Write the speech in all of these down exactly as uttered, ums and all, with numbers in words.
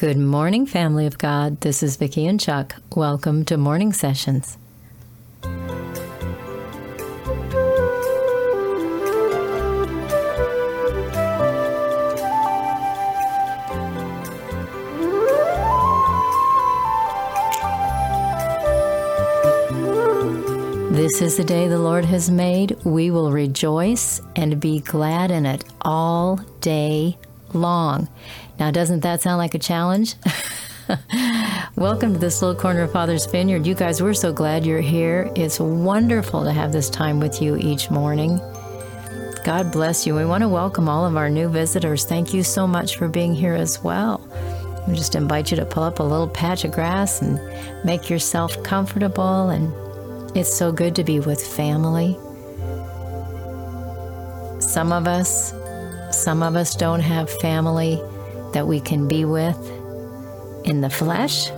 Good morning, family of God. This is Vicki and Chuck. Welcome to Morning Sessions. This is the day the Lord has made. We will rejoice and be glad in it all day long. Now, doesn't that sound like a challenge? Welcome to this little corner of Father's Vineyard. You guys, we're so glad you're here. It's wonderful to have this time with you each morning. God bless you. We want to welcome all of our new visitors. Thank you so much for being here as well. We just invite you to pull up a little patch of grass and make yourself comfortable. And it's so good to be with family. Some of us, some of us don't have family that we can be with in the flesh,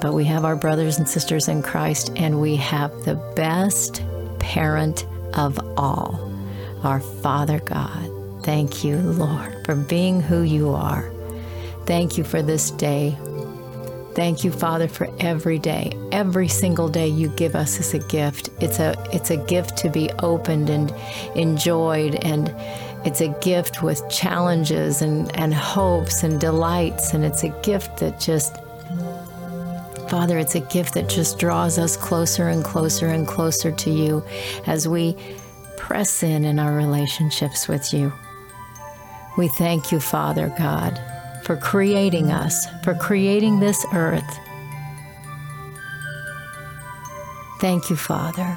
but we have our brothers and sisters in Christ, and we have the best parent of all, our Father God. Thank you, Lord, for being who you are. Thank you for this day. Thank you, Father, for every day. Every single day you give us is a gift. It's a it's a gift to be opened and enjoyed, and it's a gift with challenges and, and hopes and delights, and it's a gift that just, Father, it's a gift that just draws us closer and closer and closer to you as we press in in our relationships with you. We thank you, Father God, for creating us, for creating this earth. Thank you, Father.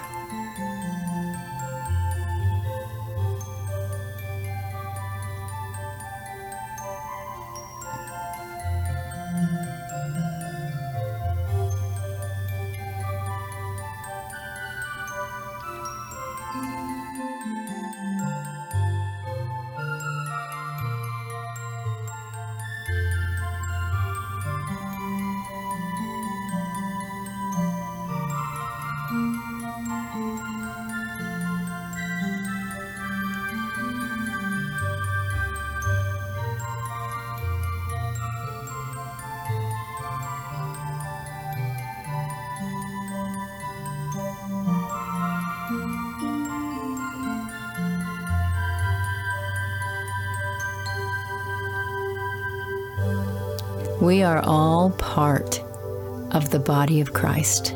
We are all part of the body of Christ.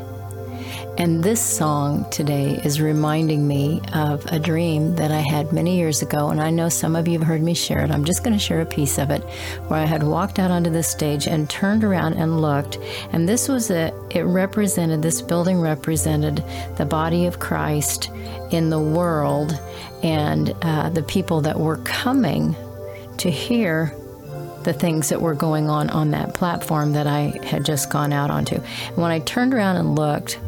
And this song today is reminding me of a dream that I had many years ago, and I know some of you have heard me share it. I'm just going to share a piece of it, where I had walked out onto the stage and turned around and looked, and this was a, it represented, this building represented the body of Christ in the world, and uh, the people that were coming to hear the things that were going on on that platform that I had just gone out onto. And when I turned around and looked,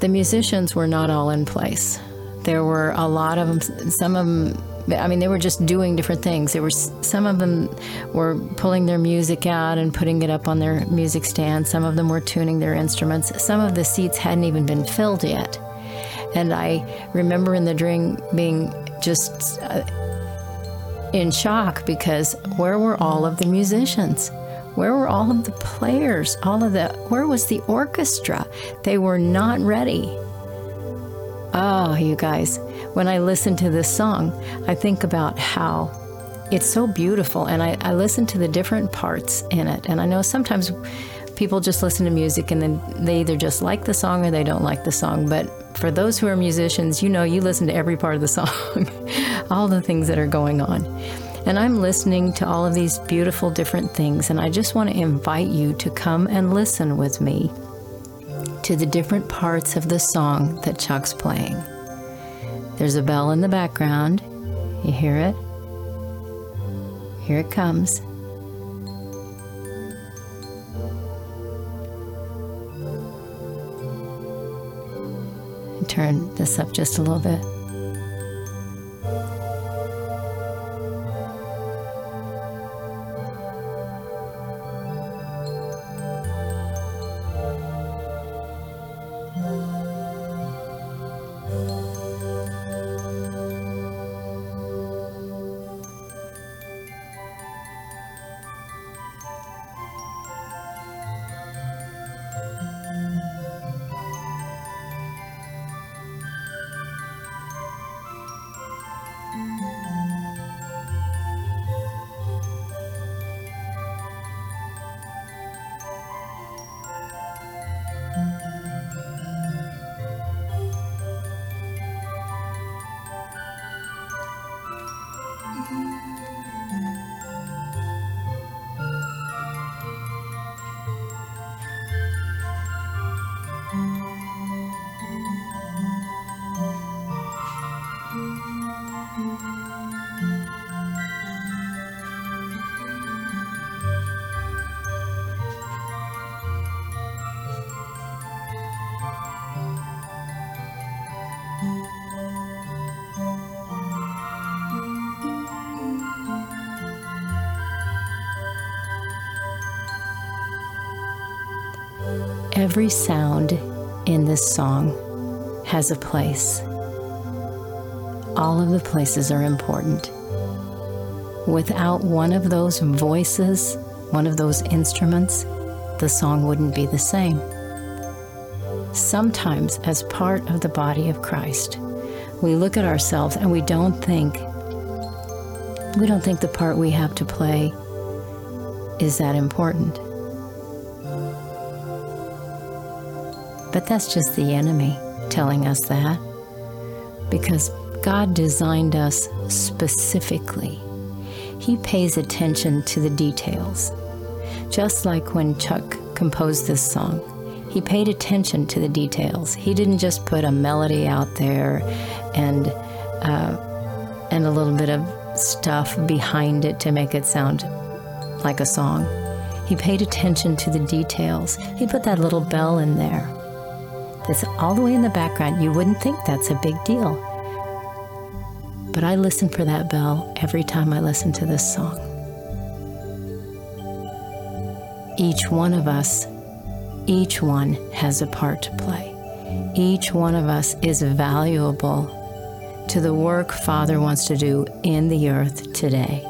the musicians were not all in place. There were a lot of them, some of them, I mean, they were just doing different things. There were some of them were pulling their music out and putting it up on their music stand. Some of them were tuning their instruments. Some of the seats hadn't even been filled yet. And I remember in the dream being just Uh, in shock, because where were all of the musicians? Where were all of the players? All of the, where was the orchestra? They were not ready. Oh, you guys, when I listen to this song, I think about how it's so beautiful, and I, I listen to the different parts in it. And I know sometimes people just listen to music and then they either just like the song or they don't like the song. But for those who are musicians, you know, you listen to every part of the song, all the things that are going on. And I'm listening to all of these beautiful different things, and I just want to invite you to come and listen with me to the different parts of the song that Chuck's playing. There's a bell in the background. You hear it? Here it comes. Turn this up just a little bit. Every sound in this song has a place. All of the places are important. Without one of those voices, one of those instruments, the song wouldn't be the same. Sometimes, as part of the body of Christ, we look at ourselves and we don't think, we don't think the part we have to play is that important. But that's just the enemy telling us that, because God designed us specifically. He pays attention to the details. Just like when Chuck composed this song, he paid attention to the details. He didn't just put a melody out there and uh, and a little bit of stuff behind it to make it sound like a song. He paid attention to the details. He put that little bell in there. That's all the way in the background. You wouldn't think that's a big deal. But I listen for that bell every time I listen to this song. Each one of us, each one has a part to play. Each one of us is valuable to the work Father wants to do in the earth today.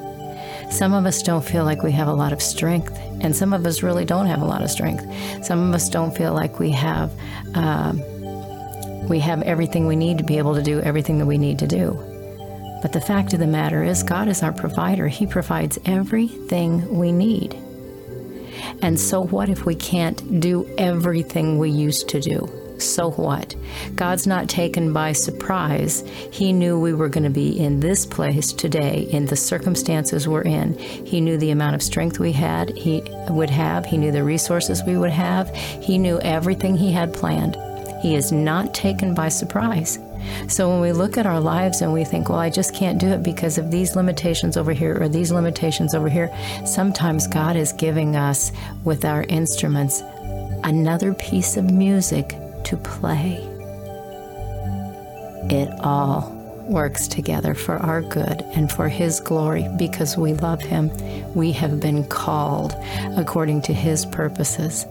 Some of us don't feel like we have a lot of strength, and some of us really don't have a lot of strength. Some of us don't feel like we have uh, we have everything we need to be able to do everything that we need to do. But the fact of the matter is, God is our provider. He provides everything we need. And so what if we can't do everything we used to do? So what? God's not taken by surprise. He knew we were going to be in this place today, in the circumstances we're in. He knew the amount of strength we had, he would have. He knew the resources we would have. He knew everything He had planned. He is not taken by surprise. So when we look at our lives and we think, well, I just can't do it because of these limitations over here or these limitations over here, sometimes God is giving us, with our instruments, another piece of music to play. It all works together for our good and for His glory, because we love Him. We have been called according to His purposes.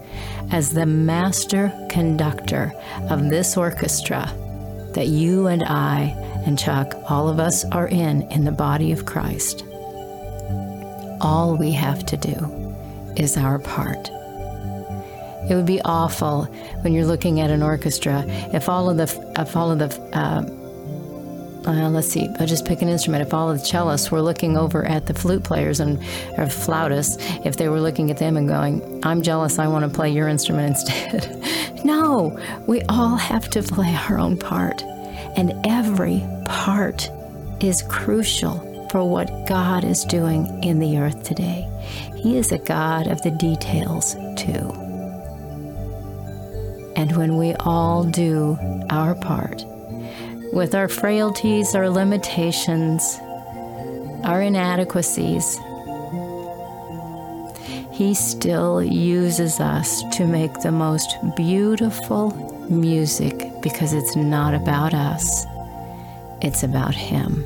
As the master conductor of this orchestra that you and I and Chuck, all of us are in, in the body of Christ, all we have to do is our part. It would be awful when you're looking at an orchestra if all of the, if all of the, uh, uh, let's see, I'll just pick an instrument. If all of the cellists were looking over at the flute players and or flautists, if they were looking at them and going, I'm jealous, I want to play your instrument instead. No, we all have to play our own part. And every part is crucial for what God is doing in the earth today. He is a God of the details too. And when we all do our part, with our frailties, our limitations, our inadequacies, He still uses us to make the most beautiful music, because it's not about us, it's about Him.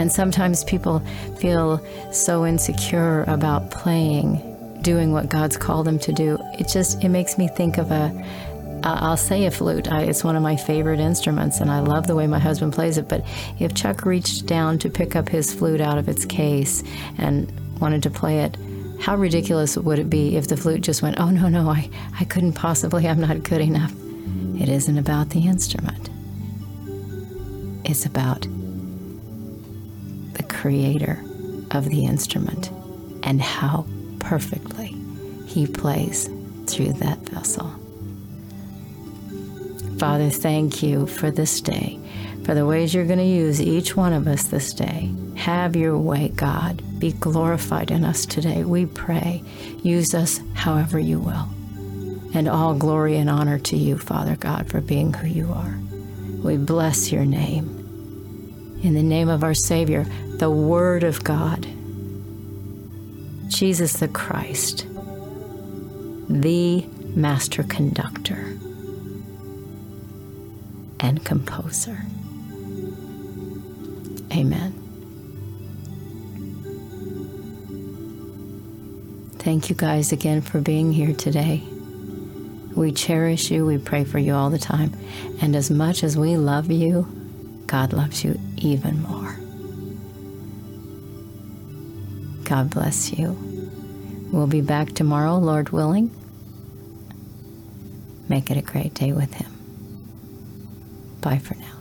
And sometimes people feel so insecure about playing, doing what God's called them to do. It just, it makes me think of a, I'll say a flute. I, it's one of my favorite instruments, and I love the way my husband plays it. But if Chuck reached down to pick up his flute out of its case and wanted to play it, how ridiculous would it be if the flute just went, oh, no, no, I, I couldn't possibly, I'm not good enough. It isn't about the instrument. It's about the creator of the instrument and how perfectly He plays through that vessel. Father, thank You for this day, for the ways You're going to use each one of us this day. Have Your way, God. Be glorified in us today, we pray. Use us however You will. And all glory and honor to You, Father God, for being who You are. We bless Your name. In the name of our Savior, the Word of God, Jesus the Christ, the Master Conductor and Composer. Amen. Thank you guys again for being here today. We cherish you. We pray for you all the time. And as much as we love you, God loves you even more. God bless you. We'll be back tomorrow, Lord willing. Make it a great day with Him. Bye for now.